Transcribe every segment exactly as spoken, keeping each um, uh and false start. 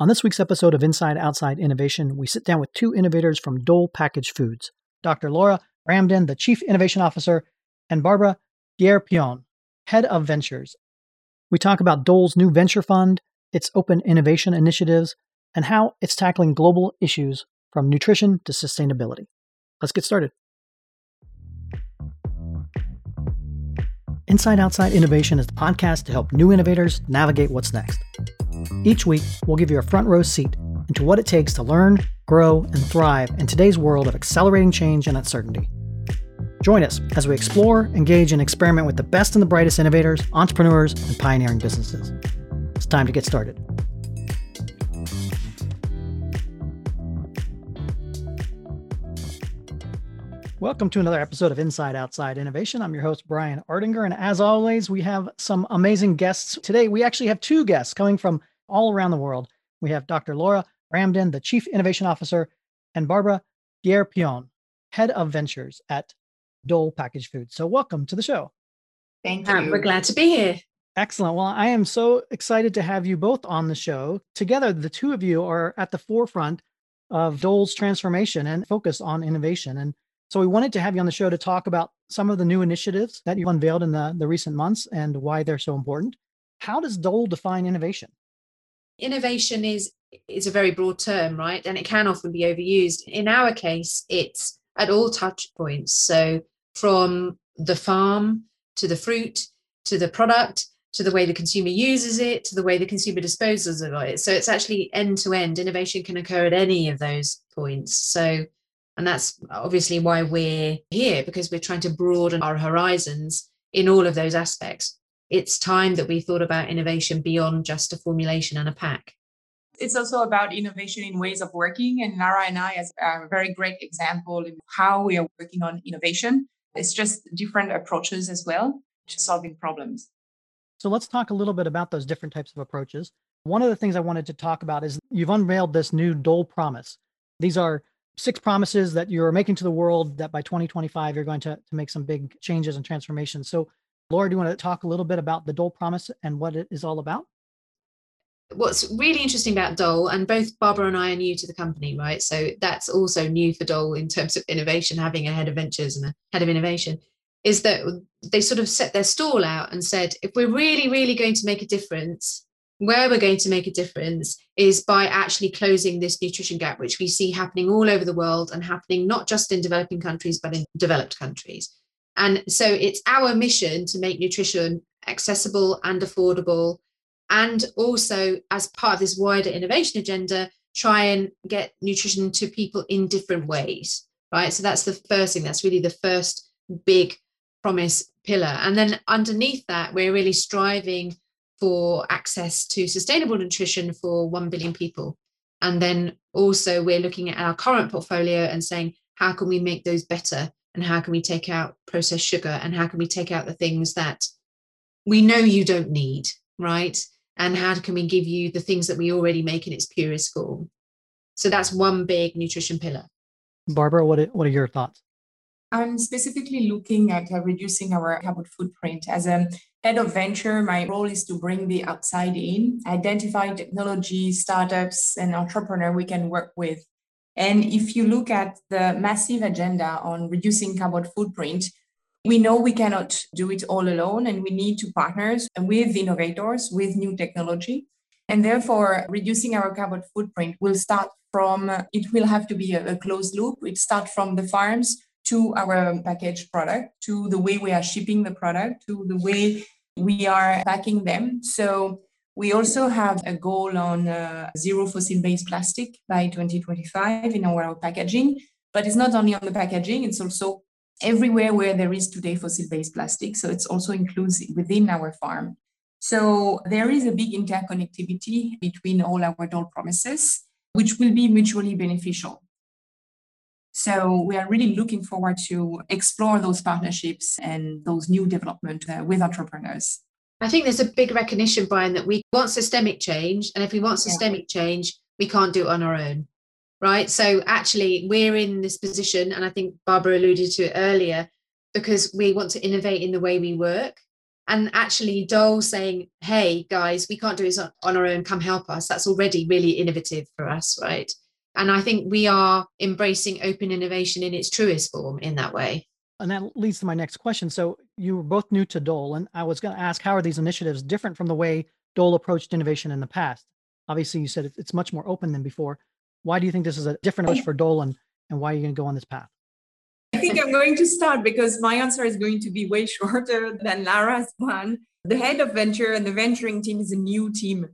On this week's episode of Inside Outside Innovation, we sit down with two innovators from Dole Packaged Foods, Doctor Laura Ramden, the Chief Innovation Officer, and Barbara Pierre-Pion, Head of Ventures. We talk about Dole's new venture fund, its open innovation initiatives, and how it's tackling global issues from nutrition to sustainability. Let's get started. Inside Outside Innovation is the podcast to help new innovators navigate what's next. Each week, we'll give you a front row seat into what it takes to learn, grow, and thrive in today's world of accelerating change and uncertainty. Join us as we explore, engage, and experiment with the best and the brightest innovators, entrepreneurs, and pioneering businesses. It's time to get started. Welcome to another episode of Inside Outside Innovation. I'm your host, Brian Ardinger. And as always, we have some amazing guests. Today, we actually have two guests coming from all around the world. We have Doctor Laura Ramden, the Chief Innovation Officer, and Barbara Pierre-Pion, Head of Ventures at Dole Packaged Foods. So welcome to the show. Thank you. Um, we're glad to be here. Excellent. Well, I am so excited to have you both on the show. Together, the two of you are at the forefront of Dole's transformation and focus on innovation. And so we wanted to have you on the show to talk about some of the new initiatives that you've unveiled in the, the recent months and why they're so important. How does Dole define innovation? Innovation is, is a very broad term, right? And it can often be overused. In our case, it's at all touch points. So from the farm to the fruit, to the product, to the way the consumer uses it, to the way the consumer disposes of it. So it's actually end-to-end. Innovation can occur at any of those points. So And that's obviously why we're here, because we're trying to broaden our horizons in all of those aspects. It's time that we thought about innovation beyond just a formulation and a pack. It's also about innovation in ways of working. And Lara and I are a very great example in how we are working on innovation. It's just different approaches as well to solving problems. So let's talk a little bit about those different types of approaches. One of the things I wanted to talk about is you've unveiled this new Dole Promise. These are six promises that you're making to the world that by twenty twenty-five, you're going to, to make some big changes and transformations. So Laura, do you want to talk a little bit about the Dole Promise and what it is all about? What's really interesting about Dole, and both Barbara and I are new to the company, right? So that's also new for Dole in terms of innovation, having a head of ventures and a head of innovation, is that they sort of set their stall out and said, if we're really, really going to make a difference, where we're going to make a difference is by actually closing this nutrition gap, which we see happening all over the world and happening not just in developing countries, but in developed countries. And so it's our mission to make nutrition accessible and affordable. And also, as part of this wider innovation agenda, try and get nutrition to people in different ways, right? So that's the first thing. That's really the first big promise pillar. And then underneath that, we're really striving for access to sustainable nutrition for one billion people. And then also we're looking at our current portfolio and saying, how can we make those better? And how can we take out processed sugar? And how can we take out the things that we know you don't need, right? And how can we give you the things that we already make in its purest form? So that's one big nutrition pillar. Barbara, what are, what are your thoughts? I'm specifically looking at uh, reducing our carbon footprint. As a head of venture, my role is to bring the outside in, identify technology, startups, and entrepreneur we can work with. And if you look at the massive agenda on reducing carbon footprint, we know we cannot do it all alone, and we need to partner with innovators, with new technology. And therefore, reducing our carbon footprint will start from, it will have to be a, a closed loop. It starts from the farms, to our packaged product, to the way we are shipping the product, to the way we are packing them. So we also have a goal on uh, zero fossil-based plastic by twenty twenty-five in our packaging, but it's not only on the packaging, it's also everywhere where there is today fossil-based plastic. So it's also inclusive within our farm. So there is a big interconnectivity between all our Dole promises, which will be mutually beneficial. So we are really looking forward to explore those partnerships and those new developments uh, with entrepreneurs. I think there's a big recognition, Brian, that we want systemic change. And if we want systemic yeah. change, we can't do it on our own, right? So actually, we're in this position, and I think Barbara alluded to it earlier, because we want to innovate in the way we work. And actually Dole saying, hey guys, we can't do this on our own, come help us. That's already really innovative for us, right? And I think we are embracing open innovation in its truest form in that way. And that leads to my next question. So you were both new to Dole, and I was going to ask, how are these initiatives different from the way Dole approached innovation in the past? Obviously, you said it's much more open than before. Why do you think this is a different approach for Dole, and, and why are you going to go on this path? I think I'm going to start because my answer is going to be way shorter than Lara's one. The head of venture and the venturing team is a new team,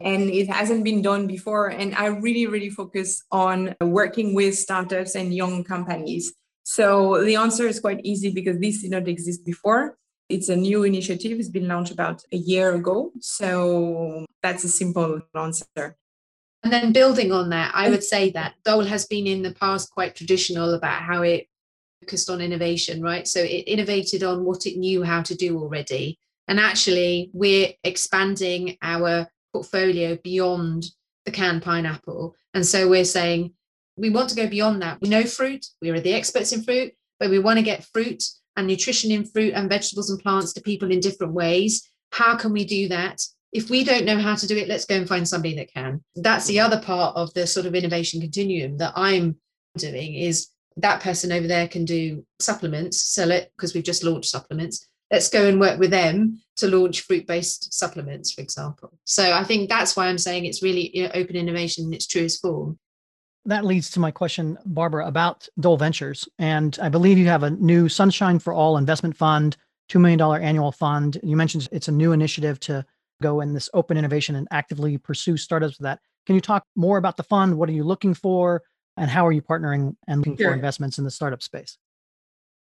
and it hasn't been done before. And I really, really focus on working with startups and young companies. So the answer is quite easy because this did not exist before. It's a new initiative. It's been launched about a year ago. So that's a simple answer. And then building on that, I would say that Dole has been in the past quite traditional about how it focused on innovation, right? So it innovated on what it knew how to do already. And actually, we're expanding our portfolio beyond the canned pineapple. And so we're saying, we want to go beyond that. We know fruit, we are the experts in fruit, but we want to get fruit and nutrition in fruit and vegetables and plants to people in different ways. How can we do that? If we don't know how to do it, let's go and find somebody that can. That's the other part of the sort of innovation continuum that I'm doing is that person over there can do supplements, sell it because we've just launched supplements. Let's go and work with them to launch fruit-based supplements, for example. So I think that's why I'm saying it's really, you know, open innovation in its truest form. That leads to my question, Barbara, about Dole Ventures. And I believe you have a new Sunshine for All investment fund, two million dollars annual fund. You mentioned it's a new initiative to go in this open innovation and actively pursue startups with that. Can you talk more about the fund? What are you looking for? And how are you partnering and looking Sure. for investments in the startup space?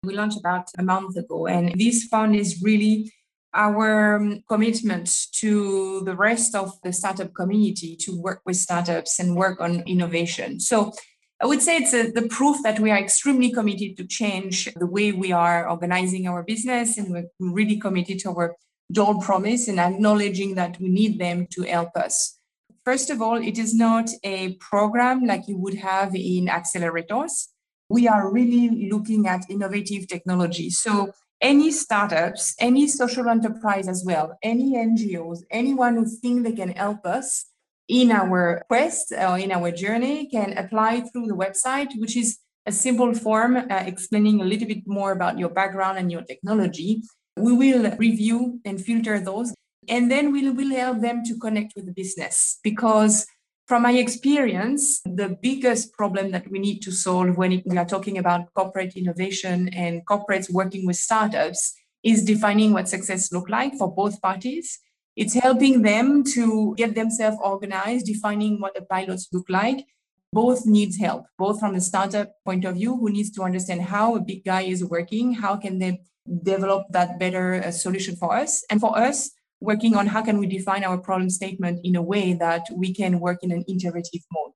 We launched about a month ago, and this fund is really our commitment to the rest of the startup community to work with startups and work on innovation. So I would say it's a, the proof that we are extremely committed to change the way we are organizing our business, and we're really committed to our Dole Promise and acknowledging that we need them to help us. First of all, it is not a program like you would have in accelerators. We are really looking at innovative technology. So any startups, any social enterprise as well, any N G Os, anyone who thinks they can help us in our quest or in our journey can apply through the website, which is a simple form uh, explaining a little bit more about your background and your technology. We will review and filter those, and then we will help them to connect with the business, because from my experience, the biggest problem that we need to solve when we are talking about corporate innovation and corporates working with startups is defining what success looks like for both parties. It's helping them to get themselves organized, defining what the pilots look like. Both needs help, both from the startup point of view, who needs to understand how a big guy is working, how can they develop that better solution for us, and for us, working on how can we define our problem statement in a way that we can work in an iterative mode.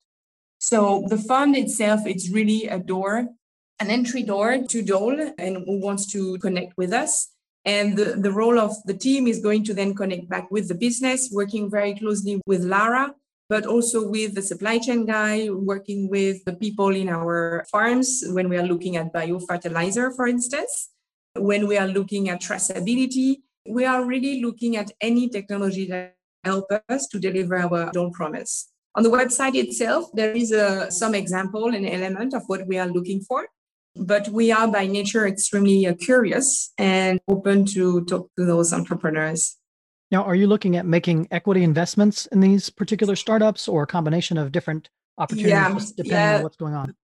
So the fund itself, it's really a door, an entry door to Dole and who wants to connect with us. And the, the role of the team is going to then connect back with the business, working very closely with Lara, but also with the supply chain guy, working with the people in our farms when we are looking at biofertilizer, for instance, when we are looking at traceability. We are really looking at any technology that helps us to deliver our Dole Promise. On the website itself, there is a, some example and element of what we are looking for, but we are by nature extremely curious and open to talk to those entrepreneurs. Now, are you looking at making equity investments in these particular startups or a combination of different opportunities yeah, depending yeah. on what's going on?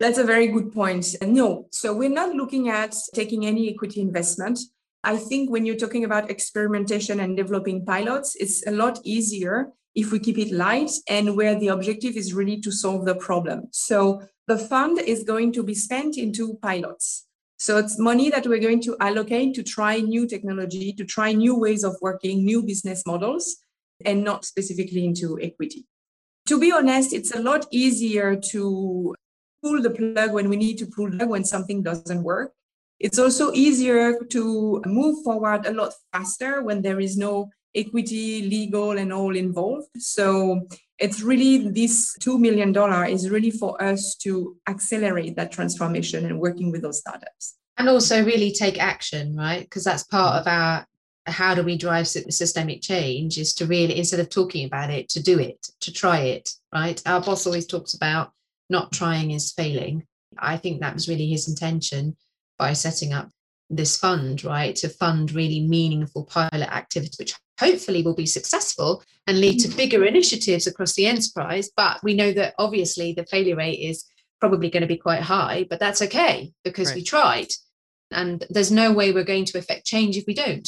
That's a very good point. No, so we're not looking at taking any equity investment. I think when you're talking about experimentation and developing pilots, it's a lot easier if we keep it light and where the objective is really to solve the problem. So the fund is going to be spent in two pilots. So it's money that we're going to allocate to try new technology, to try new ways of working, new business models, and not specifically into equity. To be honest, it's a lot easier to pull the plug when we need to pull the plug when something doesn't work. It's also easier to move forward a lot faster when there is no equity, legal, and all involved. So it's really this two million dollars is really for us to accelerate that transformation and working with those startups. And also really take action, right? Because that's part of our how do we drive systemic change is to really, instead of talking about it, to do it, to try it, right? Our boss always talks about not trying is failing. I think that was really his intention by setting up this fund, right? To fund really meaningful pilot activities, which hopefully will be successful and lead to bigger initiatives across the enterprise. But we know that obviously the failure rate is probably going to be quite high, but that's okay because right. we tried. And there's no way we're going to affect change if we don't.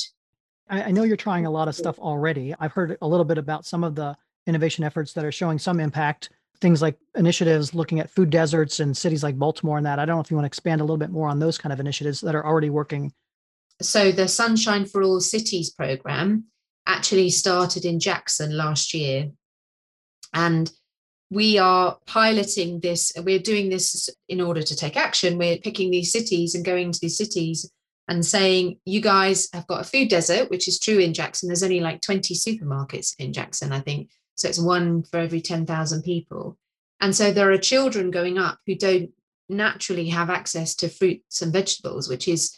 I, I know you're trying a lot of stuff already. I've heard a little bit about some of the innovation efforts that are showing some impact, things like initiatives looking at food deserts in cities like Baltimore and that. I don't know if you want to expand a little bit more on those kind of initiatives that are already working. So the Sunshine for All Cities program actually started in Jackson last year. And we are piloting this. We're doing this in order to take action. We're picking these cities and going to these cities and saying, you guys have got a food desert, which is true in Jackson. There's only like twenty supermarkets in Jackson, I think. So it's one for every ten thousand people. And so there are children going up who don't naturally have access to fruits and vegetables, which is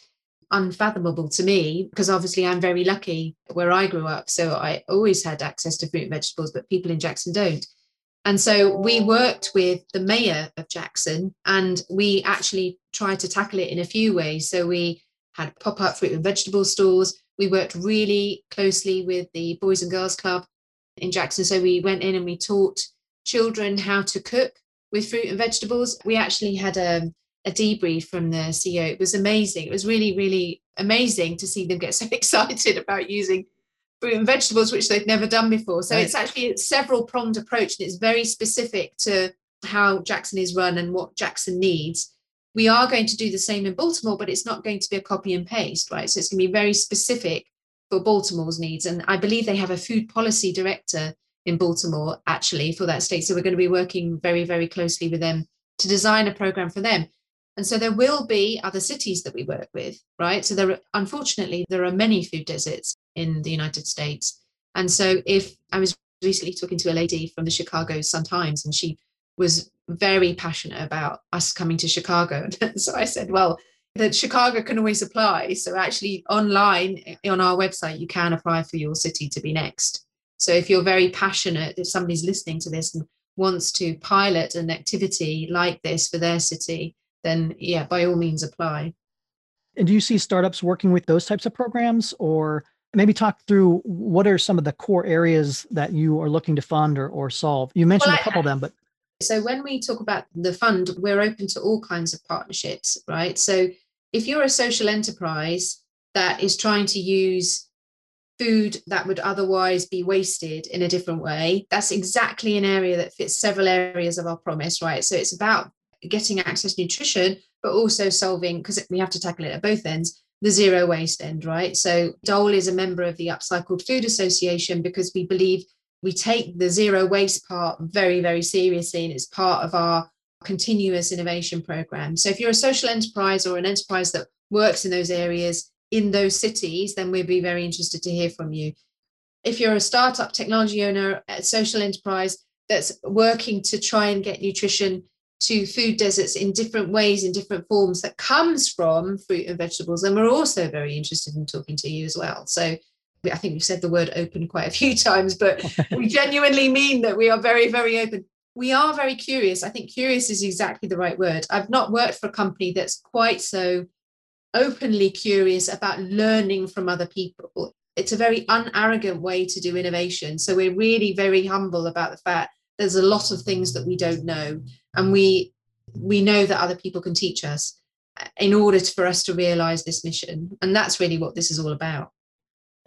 unfathomable to me, because obviously I'm very lucky where I grew up. So I always had access to fruit and vegetables, but people in Jackson don't. And so we worked with the mayor of Jackson, and we actually tried to tackle it in a few ways. So we had pop-up fruit and vegetable stores. We worked really closely with the Boys and Girls Club in Jackson. So we went in and we taught children how to cook with fruit and vegetables. We actually had a, a debrief from the C E O. It was amazing. It was really, really amazing to see them get so excited about using fruit and vegetables, which they've never done before. So right. It's actually a several pronged approach, and it's very specific to how Jackson is run and what Jackson needs. We are going to do the same in Baltimore, but it's not going to be a copy and paste, right? So it's going to be very specific for Baltimore's needs. And I believe they have a food policy director in Baltimore, actually, for that state. So we're going to be working very, very closely with them to design a program for them. And so there will be other cities that we work with, right? So there are, unfortunately, there are many food deserts in the United States. And so if I was recently talking to a lady from the Chicago Sun-Times, and she was very passionate about us coming to Chicago. And so I said, well, that Chicago can always apply. So actually online on our website, you can apply for your city to be next. So if you're very passionate, if somebody's listening to this and wants to pilot an activity like this for their city, then yeah, by all means apply. And do you see startups working with those types of programs, or maybe talk through what are some of the core areas that you are looking to fund or, or solve? You mentioned well, a couple I, of them, but. So when we talk about the fund, we're open to all kinds of partnerships, right? So if you're a social enterprise that is trying to use food that would otherwise be wasted in a different way, that's exactly an area that fits several areas of our promise, right? So it's about getting access to nutrition, but also solving, because we have to tackle it at both ends, the zero waste end, right? So Dole is a member of the Upcycled Food Association because we believe we take the zero waste part very, very seriously, and it's part of our continuous innovation program. So if you're a social enterprise or an enterprise that works in those areas, in those cities, then we'd be very interested to hear from you. If you're a startup technology owner, a social enterprise that's working to try and get nutrition to food deserts in different ways, in different forms that comes from fruit and vegetables, and we're also very interested in talking to you as well. So I think we've said the word open quite a few times, but we genuinely mean that we are very, very open. We are very curious. I think curious is exactly the right word. I've not worked for a company that's quite so openly curious about learning from other people. It's a very unarrogant way to do innovation. So we're really very humble about the fact there's a lot of things that we don't know, and we we know that other people can teach us in order to, for us to realize this mission. And that's really what this is all about.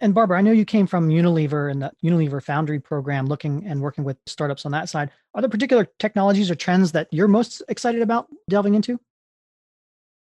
And Barbara, I know you came from Unilever and the Unilever Foundry program, looking and working with startups on that side. Are there particular technologies or trends that you're most excited about delving into?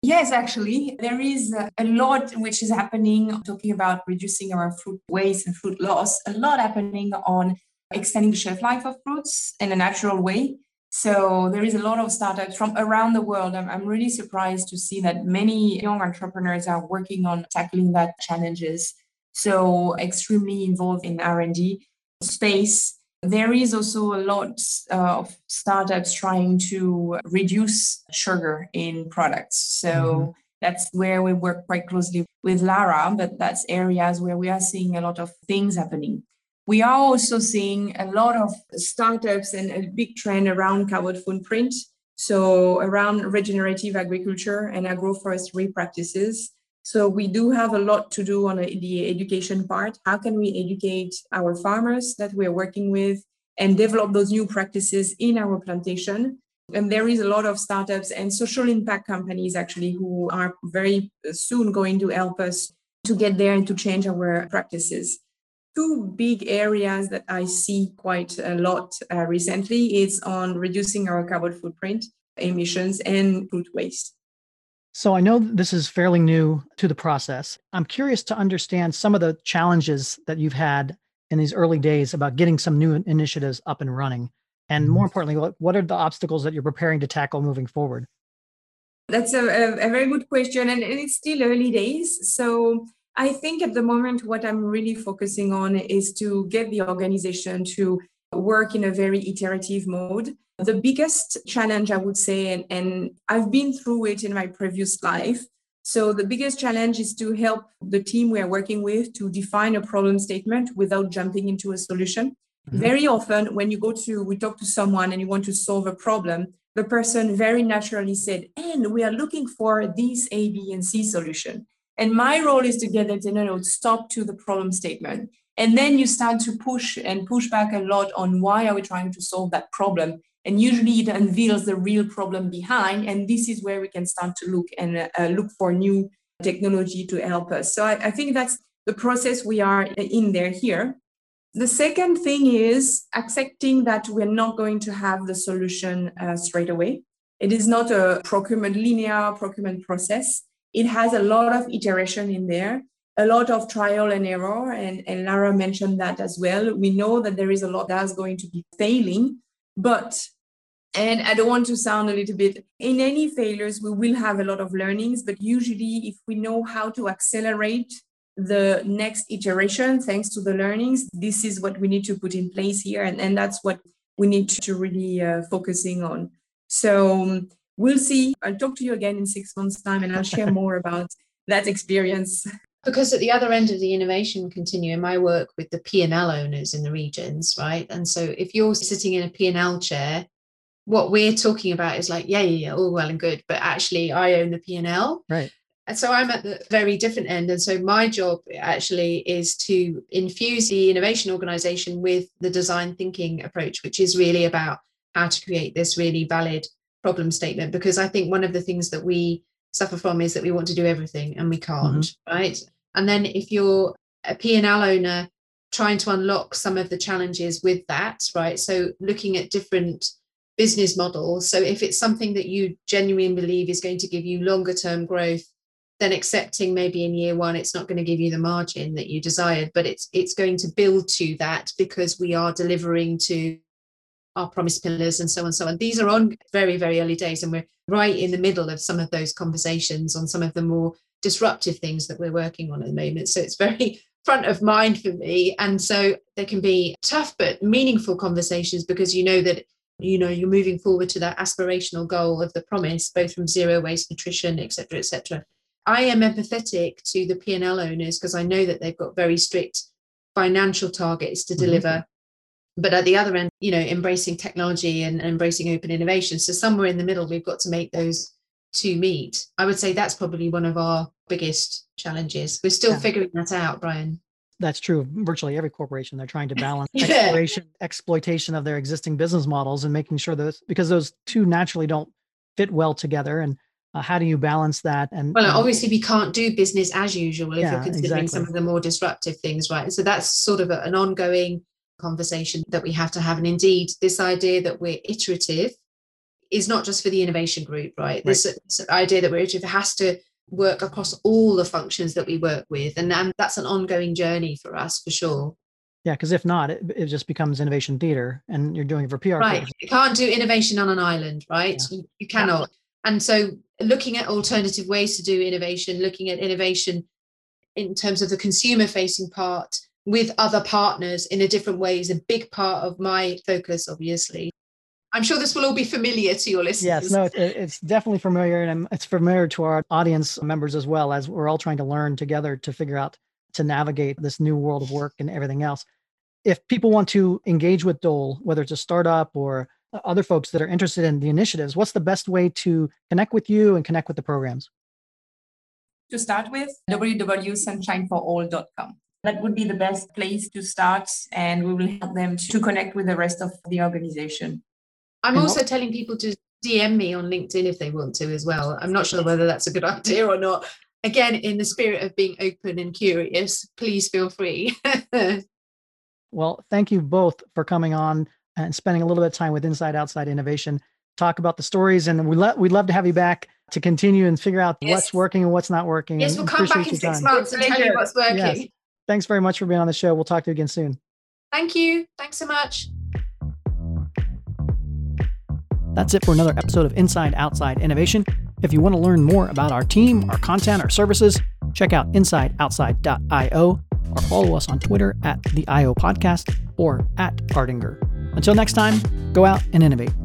Yes, actually, there is a lot which is happening, talking about reducing our food waste and food loss, a lot happening on extending the shelf life of fruits in a natural way. So there is a lot of startups from around the world. I'm, I'm really surprised to see that many young entrepreneurs are working on tackling that challenges. So extremely involved in R and D space. There is also a lot of startups trying to reduce sugar in products. So That's where we work quite closely with Lara, but that's areas where we are seeing a lot of things happening. We are also seeing a lot of startups and a big trend around carbon footprint. So around regenerative agriculture and agroforestry practices. So we do have a lot to do on the education part. How can we educate our farmers that we are working with and develop those new practices in our plantation? And there is a lot of startups and social impact companies actually who are very soon going to help us to get there and to change our practices. Two big areas that I see quite a lot uh, recently is on reducing our carbon footprint, emissions, and food waste. So I know this is fairly new to the process. I'm curious to understand some of the challenges that you've had in these early days about getting some new initiatives up and running. And more importantly, what are the obstacles that you're preparing to tackle moving forward? That's a, a very good question. And, and it's still early days. So I think at the moment, what I'm really focusing on is to get the organization to work in a very iterative mode. The biggest challenge, I would say, and, and I've been through it in my previous life. So the biggest challenge is to help the team we're working with to define a problem statement without jumping into a solution. Very often when you go to, we talk to someone and you want to solve a problem, the person very naturally said, and we are looking for this A, B, and C solution. And my role is to get them to no, no, stop to the problem statement. And then you start to push and push back a lot on why are we trying to solve that problem? And usually it unveils the real problem behind. And this is where we can start to look and uh, look for new technology to help us. So I, I think that's the process we are in there here. The second thing is accepting that we're not going to have the solution uh, straight away. It is not a procurement linear procurement process. It has a lot of iteration in there, a lot of trial and error. And, and Lara mentioned that as well. We know that there is a lot that's going to be failing, but, and I don't want to sound a little bit, in any failures, we will have a lot of learnings, but usually if we know how to accelerate the next iteration, thanks to the learnings, this is what we need to put in place here. And, and that's what we need to really uh, focusing on. So um, we'll see. I'll talk to you again in six months' time and I'll share more about that experience. Because at the other end of the innovation continuum, I work with the P and L owners in the regions, right? And so if you're sitting in a P and L chair, what we're talking about is like, yeah, yeah, yeah, all well and good, but actually I own the P and L. Right. And so I'm at the very different end. And so my job actually is to infuse the innovation organization with the design thinking approach, which is really about how to create this really valid problem statement. Because I think one of the things that we suffer from is that we want to do everything and we can't, mm-hmm. right? And then if you're a P and L owner trying to unlock some of the challenges with that, right? So looking at different business models. So if it's something that you genuinely believe is going to give you longer term growth, then accepting maybe in year one, it's not going to give you the margin that you desired, but it's it's going to build to that because we are delivering to our promise pillars and so on, so on. These are on very, very early days, and we're right in the middle of some of those conversations on some of the more disruptive things that we're working on at the moment. So it's very front of mind for me. And so there can be tough but meaningful conversations because you know that you know, you're moving forward to that aspirational goal of the promise, both from zero waste nutrition, et cetera, et cetera. I am empathetic to the P and L owners because I know that they've got very strict financial targets to deliver. Mm-hmm. But at the other end, you know, embracing technology and embracing open innovation. So somewhere in the middle, we've got to make those two meet. I would say that's probably one of our biggest challenges. We're still yeah. figuring that out, Brian. That's true. Virtually every corporation, they're trying to balance yeah. exploration, exploitation of their existing business models and making sure those, because those two naturally don't fit well together. And Uh, how do you balance that? And well, obviously we can't do business as usual if yeah, you're considering exactly. some of the more disruptive things, right? So that's sort of a, an ongoing conversation that we have to have. And indeed, this idea that we're iterative is not just for the innovation group, right? right. This, this idea that we're iterative has to work across all the functions that we work with. And, and that's an ongoing journey for us, for sure. Yeah, because if not, it, it just becomes innovation theater and you're doing it for P R. Right. Purposes. You can't do innovation on an island, right? Yeah. You, you cannot. Yeah. And so looking at alternative ways to do innovation, looking at innovation in terms of the consumer-facing part with other partners in a different way is a big part of my focus, obviously. I'm sure this will all be familiar to your listeners. Yes, no, it, it's definitely familiar, and it's familiar to our audience members as well, as we're all trying to learn together to figure out to navigate this new world of work and everything else. If people want to engage with Dole, whether it's a startup or other folks that are interested in the initiatives, what's the best way to connect with you and connect with the programs? To start with, w w w dot sunshine for all dot com. That would be the best place to start, and we will help them to connect with the rest of the organization. I'm also telling people to D M me on LinkedIn if they want to as well. I'm not sure whether that's a good idea or not. Again, in the spirit of being open and curious, please feel free. Well, thank you both for coming on and spending a little bit of time with Inside Outside Innovation. Talk about the stories, and we lo- we'd love to have you back to continue and figure out yes. what's working and what's not working. Yes, we'll come back in six time. months and tell you what's working. Yes. Thanks very much for being on the show. We'll talk to you again soon. Thank you. Thanks so much. That's it for another episode of Inside Outside Innovation. If you want to learn more about our team, our content, our services, check out inside outside dot i o or follow us on Twitter at the I O Podcast or at Ardinger. Until next time, go out and innovate.